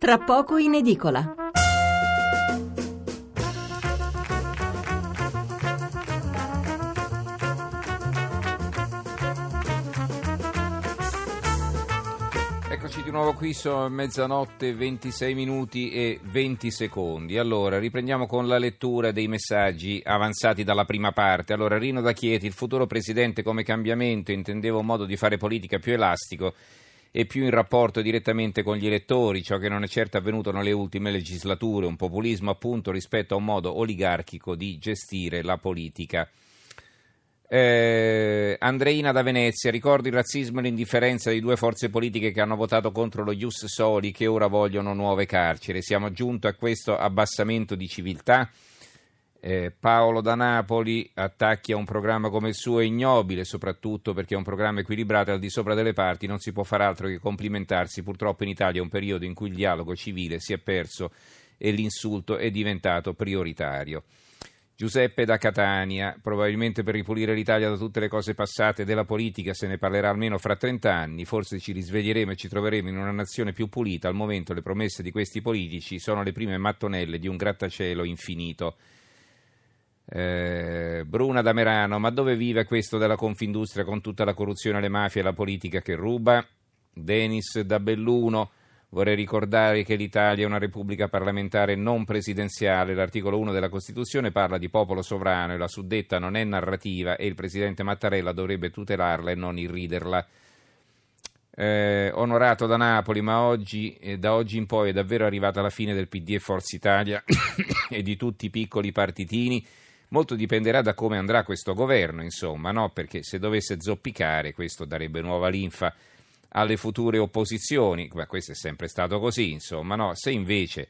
Tra poco in edicola. Eccoci di nuovo qui, sono mezzanotte 26 minuti e 20 secondi. Allora, riprendiamo con la lettura dei messaggi avanzati dalla prima parte. Allora, Rino da Chieti, il futuro presidente come cambiamento, intendevo un modo di fare politica più elastico e più in rapporto direttamente con gli elettori, ciò che non è certo avvenuto nelle ultime legislature, un populismo appunto rispetto a un modo oligarchico di gestire la politica. Andreina da Venezia, ricordo il razzismo e l'indifferenza di due forze politiche che hanno votato contro lo Ius Soli, che ora vogliono nuove carceri. Siamo giunti a questo abbassamento di civiltà. Paolo da Napoli, attacchi a un programma come il suo è ignobile, soprattutto perché è un programma equilibrato, al di sopra delle parti non si può far altro che complimentarsi. Purtroppo in Italia è un periodo in cui il dialogo civile si è perso e l'insulto è diventato prioritario. Giuseppe da Catania, probabilmente per ripulire l'Italia da tutte le cose passate della politica se ne parlerà almeno fra 30 anni, forse ci risveglieremo e ci troveremo in una nazione più pulita. Al momento le promesse di questi politici sono le prime mattonelle di un grattacielo infinito. Bruna da Merano, ma dove vive questo della Confindustria con tutta la corruzione, le mafie e la politica che ruba? Denis da Belluno, vorrei ricordare che l'Italia è una repubblica parlamentare non presidenziale, l'articolo 1 della Costituzione parla di popolo sovrano e la suddetta non è narrativa e il presidente Mattarella dovrebbe tutelarla e non irriderla. Onorato da Napoli, ma da oggi in poi è davvero arrivata la fine del PD e Forza Italia e di tutti i piccoli partitini. Molto dipenderà da come andrà questo governo, insomma, no? Perché se dovesse zoppicare, questo darebbe nuova linfa alle future opposizioni, ma questo è sempre stato così, insomma, no? Se invece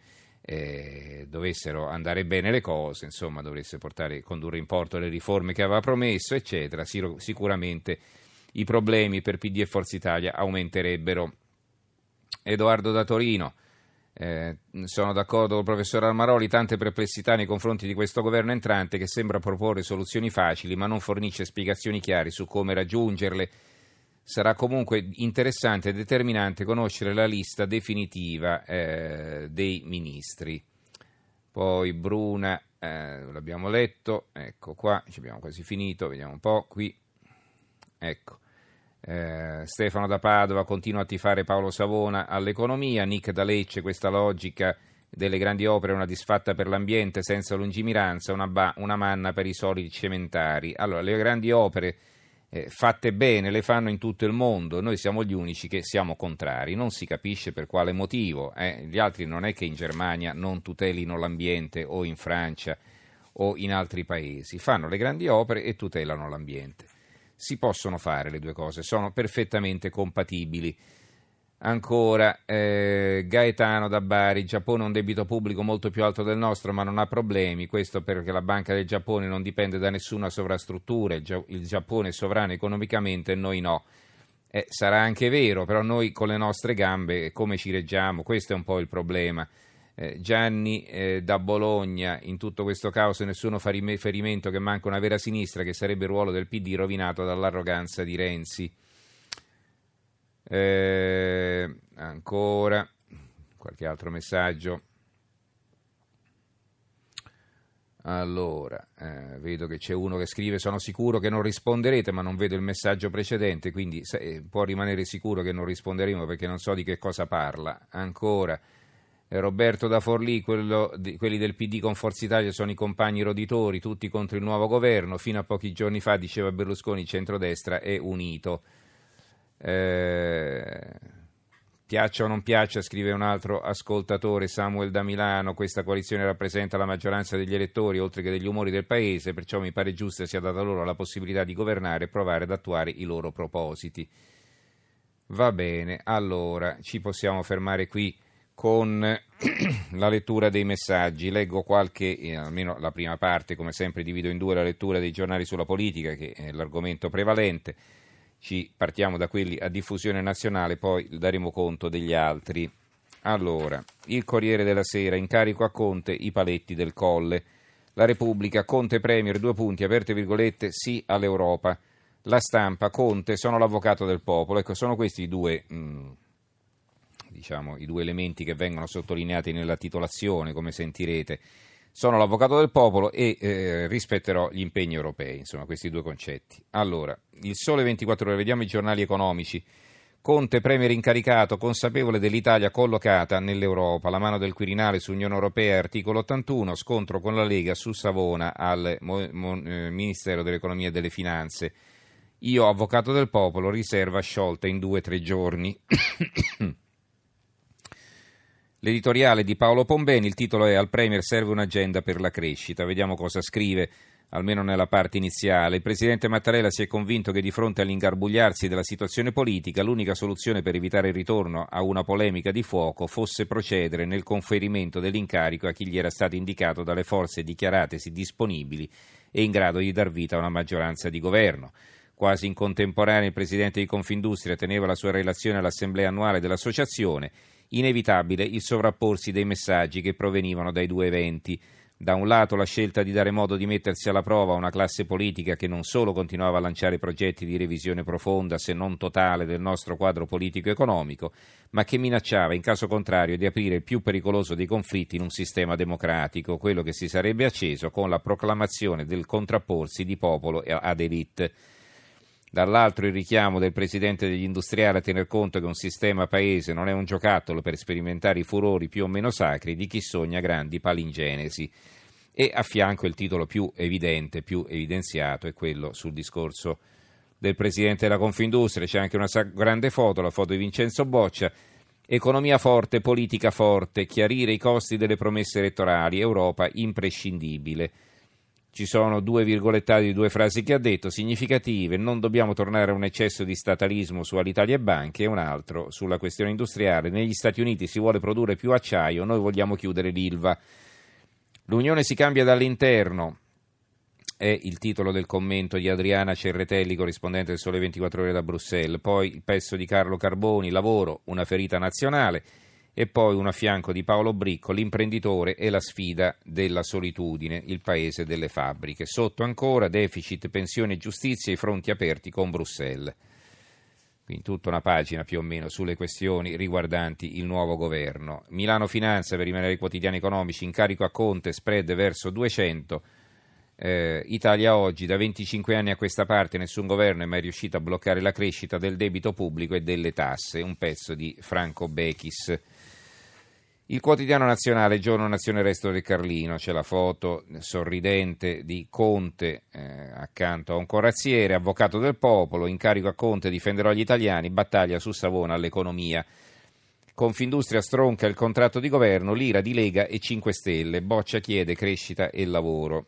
dovessero andare bene le cose, insomma, dovesse condurre in porto le riforme che aveva promesso, eccetera, sicuramente i problemi per PD e Forza Italia aumenterebbero. Edoardo da Torino. Sono d'accordo con il professor Almaroli, tante perplessità nei confronti di questo governo entrante che sembra proporre soluzioni facili ma non fornisce spiegazioni chiare su come raggiungerle. Sarà comunque interessante e determinante conoscere la lista definitiva dei ministri. Poi Bruna, l'abbiamo letto, ecco qua, ci abbiamo quasi finito, vediamo un po' qui, ecco. Stefano da Padova, continua a tifare Paolo Savona all'economia. Nick da Lecce, questa logica delle grandi opere è una disfatta per l'ambiente senza lungimiranza, una manna per i soliti cementari. Allora, le grandi opere fatte bene le fanno in tutto il mondo, noi siamo gli unici che siamo contrari, non si capisce per quale motivo. Gli altri non è che in Germania non tutelino l'ambiente o in Francia o in altri paesi, fanno le grandi opere e tutelano l'ambiente. Si possono fare le due cose, sono perfettamente compatibili. Ancora Gaetano da Bari, il Giappone ha un debito pubblico molto più alto del nostro ma non ha problemi, questo perché la Banca del Giappone non dipende da nessuna sovrastruttura, il Giappone è sovrano economicamente e noi no. Sarà anche vero, però noi con le nostre gambe come ci reggiamo, questo è un po' il problema. Gianni da Bologna, in tutto questo caos nessuno fa riferimento che manca una vera sinistra, che sarebbe il ruolo del PD rovinato dall'arroganza di Renzi. Ancora qualche altro messaggio. Allora, vedo che c'è uno che scrive: sono sicuro che non risponderete, ma non vedo il messaggio precedente, quindi può rimanere sicuro che non risponderemo perché non so di che cosa parla. Ancora Roberto da Forlì, quelli del PD con Forza Italia sono i compagni roditori, tutti contro il nuovo governo, fino a pochi giorni fa diceva Berlusconi il centrodestra è unito. Piaccia o non piaccia, scrive un altro ascoltatore, Samuel da Milano, questa coalizione rappresenta la maggioranza degli elettori oltre che degli umori del paese, perciò mi pare giusto sia data loro la possibilità di governare e provare ad attuare i loro propositi. Va bene, allora ci possiamo fermare qui con la lettura dei messaggi. Leggo qualche, almeno la prima parte, come sempre divido in due la lettura dei giornali sulla politica, che è l'argomento prevalente, ci partiamo da quelli a diffusione nazionale, poi daremo conto degli altri. Allora, il Corriere della Sera, incarico a Conte, i paletti del Colle. La Repubblica, Conte Premier, : aperte virgolette, sì all'Europa. La Stampa, Conte, sono l'avvocato del popolo. Ecco, sono questi i due diciamo, i due elementi che vengono sottolineati nella titolazione, come sentirete. Sono l'avvocato del popolo e rispetterò gli impegni europei, insomma, questi due concetti. Allora, Il Sole 24 Ore, vediamo i giornali economici. Conte, premier incaricato, consapevole dell'Italia collocata nell'Europa, la mano del Quirinale su Unione Europea, articolo 81, scontro con la Lega su Savona al Ministero dell'Economia e delle Finanze. Io, avvocato del popolo, riserva sciolta in 2 o 3 giorni. L'editoriale di Paolo Pombeni, il titolo è: al premier serve un'agenda per la crescita. Vediamo cosa scrive, almeno nella parte iniziale. Il presidente Mattarella si è convinto che di fronte all'ingarbugliarsi della situazione politica l'unica soluzione per evitare il ritorno a una polemica di fuoco fosse procedere nel conferimento dell'incarico a chi gli era stato indicato dalle forze dichiaratesi disponibili e in grado di dar vita a una maggioranza di governo. Quasi in contemporanea il presidente di Confindustria teneva la sua relazione all'assemblea annuale dell'associazione. Inevitabile il sovrapporsi dei messaggi che provenivano dai due eventi. Da un lato la scelta di dare modo di mettersi alla prova a una classe politica che non solo continuava a lanciare progetti di revisione profonda, se non totale, del nostro quadro politico-economico, ma che minacciava, in caso contrario, di aprire il più pericoloso dei conflitti in un sistema democratico, quello che si sarebbe acceso con la proclamazione del contrapporsi di popolo ad élite. Dall'altro il richiamo del presidente degli industriali a tener conto che un sistema paese non è un giocattolo per sperimentare i furori più o meno sacri di chi sogna grandi palingenesi. E a fianco il titolo più evidente, più evidenziato, è quello sul discorso del presidente della Confindustria. C'è anche una grande foto, la foto di Vincenzo Boccia. Economia forte, politica forte, chiarire i costi delle promesse elettorali, Europa imprescindibile. Ci sono due virgolettati di 2 frasi che ha detto, significative: non dobbiamo tornare a un eccesso di statalismo su Alitalia e banche, e un altro sulla questione industriale: negli Stati Uniti si vuole produrre più acciaio, noi vogliamo chiudere l'Ilva. L'Unione si cambia dall'interno, è il titolo del commento di Adriana Cerretelli, corrispondente del Sole 24 Ore da Bruxelles. Poi il pezzo di Carlo Carboni, lavoro, una ferita nazionale, e poi un affianco di Paolo Bricco, l'imprenditore e la sfida della solitudine, il paese delle fabbriche. Sotto ancora, deficit, pensioni e giustizia, i fronti aperti con Bruxelles. Quindi tutta una pagina più o meno sulle questioni riguardanti il nuovo governo. Milano Finanza, per rimanere ai quotidiani economici, incarico a Conte, spread verso 200. Italia Oggi, da 25 anni a questa parte nessun governo è mai riuscito a bloccare la crescita del debito pubblico e delle tasse, un pezzo di Franco Bechis. Il Quotidiano Nazionale, Giorno, Nazione, Resto del Carlino, c'è la foto sorridente di Conte accanto a un corazziere. Avvocato del popolo, incarico a Conte, difenderò gli italiani, battaglia su Savona all'economia. Confindustria stronca il contratto di governo, l'ira di Lega e 5 Stelle, Boccia chiede crescita e lavoro.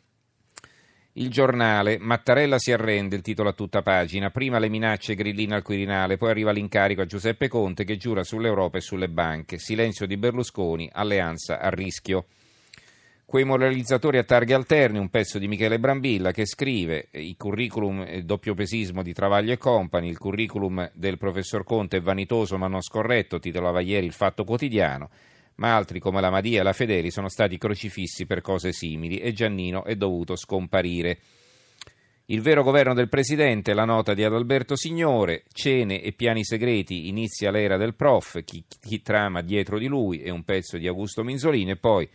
Il Giornale, Mattarella si arrende, il titolo a tutta pagina, prima le minacce grillina al Quirinale, poi arriva l'incarico a Giuseppe Conte che giura sull'Europa e sulle banche, silenzio di Berlusconi, alleanza a rischio. Quei moralizzatori a targhe alterne, un pezzo di Michele Brambilla che scrive: il curriculum il doppio pesismo di Travaglio e Company, il curriculum del professor Conte è vanitoso ma non scorretto, titolava ieri Il Fatto Quotidiano. Ma altri come la Madia e la Fedeli sono stati crocifissi per cose simili e Giannino è dovuto scomparire. Il vero governo del presidente, la nota di Adalberto Signore, cene e piani segreti, inizia l'era del prof, chi trama dietro di lui, è un pezzo di Augusto Minzolini, e poi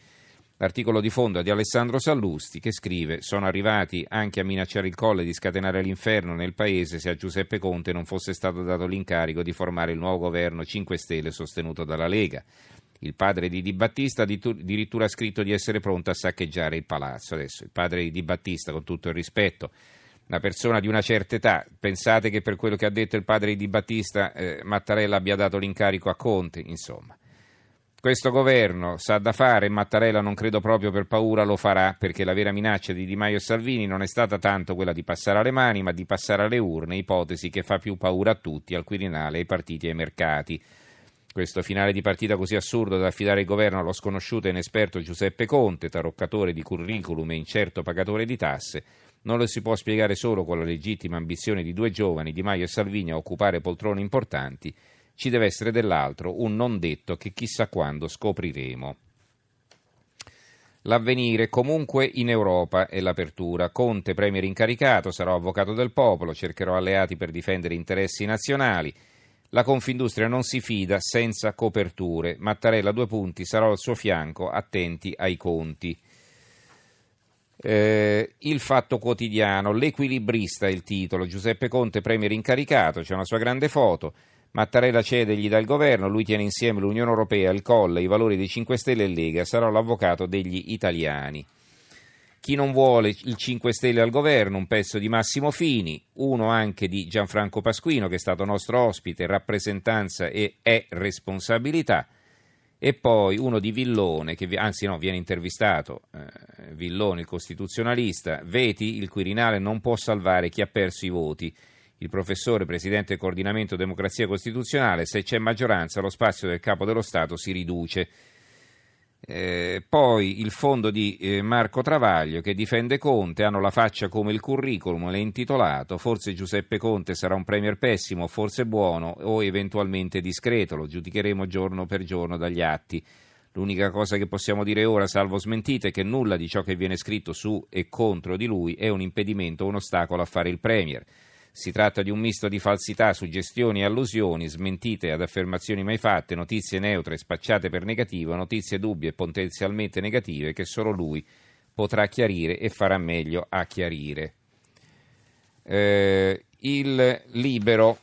l'articolo di fondo di Alessandro Sallusti che scrive: sono arrivati anche a minacciare il Colle di scatenare l'inferno nel paese se a Giuseppe Conte non fosse stato dato l'incarico di formare il nuovo governo 5 Stelle sostenuto dalla Lega. Il padre di Di Battista addirittura ha scritto di essere pronto a saccheggiare il palazzo. Adesso, il padre di Di Battista, con tutto il rispetto, una persona di una certa età, pensate che per quello che ha detto il padre di Di Battista Mattarella abbia dato l'incarico a Conte? Insomma, questo governo sa da fare, Mattarella non credo proprio per paura lo farà, perché la vera minaccia di Di Maio e Salvini non è stata tanto quella di passare alle mani, ma di passare alle urne, ipotesi che fa più paura a tutti, al Quirinale, ai partiti e ai mercati. Questo finale di partita così assurdo da affidare il governo allo sconosciuto e inesperto Giuseppe Conte, taroccatore di curriculum e incerto pagatore di tasse, non lo si può spiegare solo con la legittima ambizione di 2 giovani, Di Maio e Salvini, a occupare poltrone importanti. Ci deve essere dell'altro, un non detto che chissà quando scopriremo. L'Avvenire, comunque in Europa, è l'apertura. Conte, premier incaricato, sarò avvocato del popolo, cercherò alleati per difendere interessi nazionali. La Confindustria non si fida senza coperture. Mattarella, 2 punti, sarò al suo fianco, attenti ai conti. Il Fatto Quotidiano, l'equilibrista è il titolo. Giuseppe Conte, premier incaricato, c'è una sua grande foto. Mattarella cede, gli dà il governo, lui tiene insieme l'Unione Europea, il Colle, i valori dei 5 Stelle e Lega, sarò l'avvocato degli italiani. Chi non vuole il 5 Stelle al governo, un pezzo di Massimo Fini, uno anche di Gianfranco Pasquino che è stato nostro ospite, rappresentanza e responsabilità, e poi uno di Villone, che viene intervistato, Villone il costituzionalista, veti, il Quirinale non può salvare chi ha perso i voti. Il professore, presidente del coordinamento democrazia costituzionale, se c'è maggioranza lo spazio del capo dello Stato si riduce. Poi il fondo di Marco Travaglio che difende Conte, hanno la faccia come il curriculum, l'è intitolato, forse Giuseppe Conte sarà un premier pessimo, forse buono o eventualmente discreto, lo giudicheremo giorno per giorno dagli atti. L'unica cosa che possiamo dire ora, salvo smentite, è che nulla di ciò che viene scritto su e contro di lui è un impedimento o un ostacolo a fare il premier. Si tratta di un misto di falsità, suggestioni e allusioni, smentite ad affermazioni mai fatte, notizie neutre spacciate per negative, notizie dubbie e potenzialmente negative che solo lui potrà chiarire e farà meglio a chiarire. Il Libero.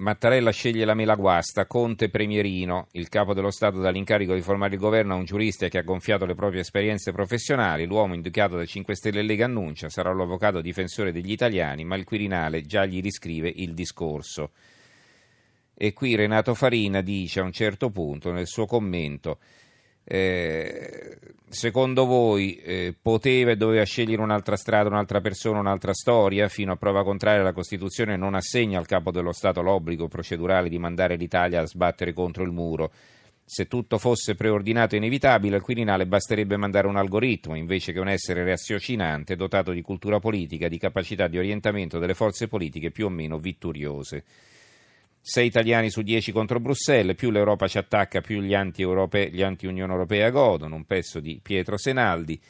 Mattarella sceglie la melaguasta, Conte premierino, il capo dello Stato dà l'incarico di formare il governo a un giurista che ha gonfiato le proprie esperienze professionali, l'uomo indicato da 5 Stelle e Lega annuncia, sarà l'avvocato difensore degli italiani, ma il Quirinale già gli riscrive il discorso. E qui Renato Farina dice a un certo punto nel suo commento, secondo voi poteva e doveva scegliere un'altra strada, un'altra persona, un'altra storia? Fino a prova contraria la Costituzione non assegna al capo dello Stato l'obbligo procedurale di mandare l'Italia a sbattere contro il muro. Se tutto fosse preordinato e inevitabile, al Quirinale basterebbe mandare un algoritmo invece che un essere raziocinante dotato di cultura politica, di capacità di orientamento delle forze politiche più o meno vittoriose. 6 italiani su 10 contro Bruxelles, più l'Europa ci attacca più gli anti-Unione Europea godono, un pezzo di Pietro Senaldi.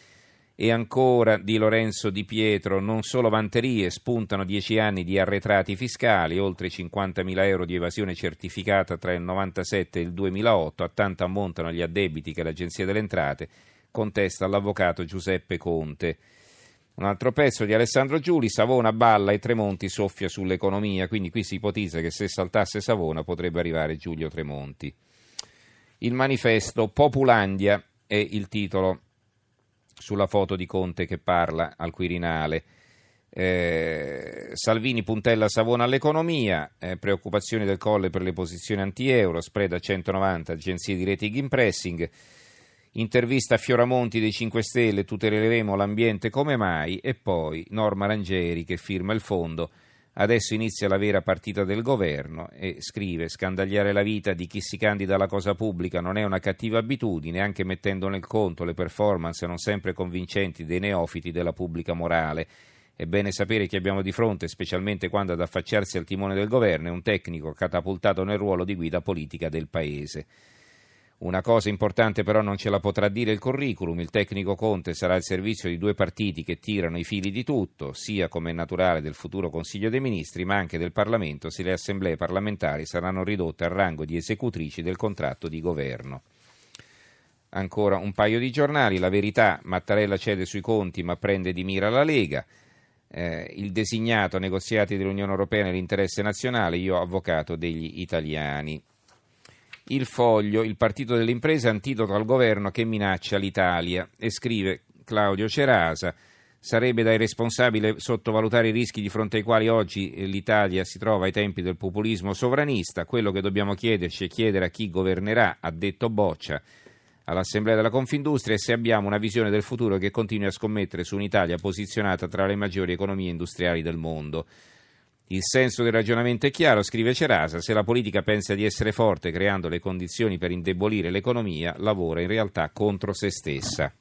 E ancora di Lorenzo Di Pietro, non solo vanterie, spuntano 10 anni di arretrati fiscali, oltre 50.000 euro di evasione certificata tra il 97 e il 2008, a tanto ammontano gli addebiti che l'Agenzia delle Entrate contesta all'avvocato Giuseppe Conte. Un altro pezzo di Alessandro Giuli, Savona balla e Tremonti soffia sull'economia, quindi qui si ipotizza che se saltasse Savona potrebbe arrivare Giulio Tremonti. Il Manifesto, Populandia è il titolo sulla foto di Conte che parla al Quirinale. Salvini puntella Savona all'economia, preoccupazioni del Colle per le posizioni anti-euro, spread a 190, agenzie di rating in pressing. Intervista a Fioramonti dei 5 Stelle, tuteleremo l'ambiente come mai, e poi Norma Rangieri che firma il fondo, adesso inizia la vera partita del governo e scrive scandagliare la vita di chi si candida alla cosa pubblica non è una cattiva abitudine, anche mettendo nel conto le performance non sempre convincenti dei neofiti della pubblica morale. È bene sapere chi abbiamo di fronte, specialmente quando ad affacciarsi al timone del governo è un tecnico catapultato nel ruolo di guida politica del paese. Una cosa importante però non ce la potrà dire il curriculum, il tecnico Conte sarà al servizio di 2 partiti che tirano i fili di tutto, sia come è naturale del futuro Consiglio dei Ministri ma anche del Parlamento se le assemblee parlamentari saranno ridotte al rango di esecutrici del contratto di governo. Ancora un paio di giornali, La Verità, Mattarella cede sui conti ma prende di mira la Lega, il designato negoziati dell'Unione Europea nell'interesse nazionale, io avvocato degli italiani. Il Foglio, il partito delle imprese, antidoto al governo che minaccia l'Italia, e scrive Claudio Cerasa, sarebbe da irresponsabile sottovalutare i rischi di fronte ai quali oggi l'Italia si trova ai tempi del populismo sovranista, quello che dobbiamo chiederci è chiedere a chi governerà, ha detto Boccia all'Assemblea della Confindustria, e se abbiamo una visione del futuro che continui a scommettere su un'Italia posizionata tra le maggiori economie industriali del mondo. Il senso del ragionamento è chiaro, scrive Cerasa, se la politica pensa di essere forte creando le condizioni per indebolire l'economia, lavora in realtà contro se stessa.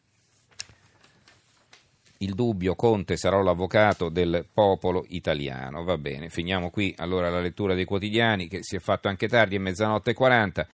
Il Dubbio, Conte sarò l'avvocato del popolo italiano. Va bene, finiamo qui allora la lettura dei quotidiani che si è fatto anche tardi, è 00:40.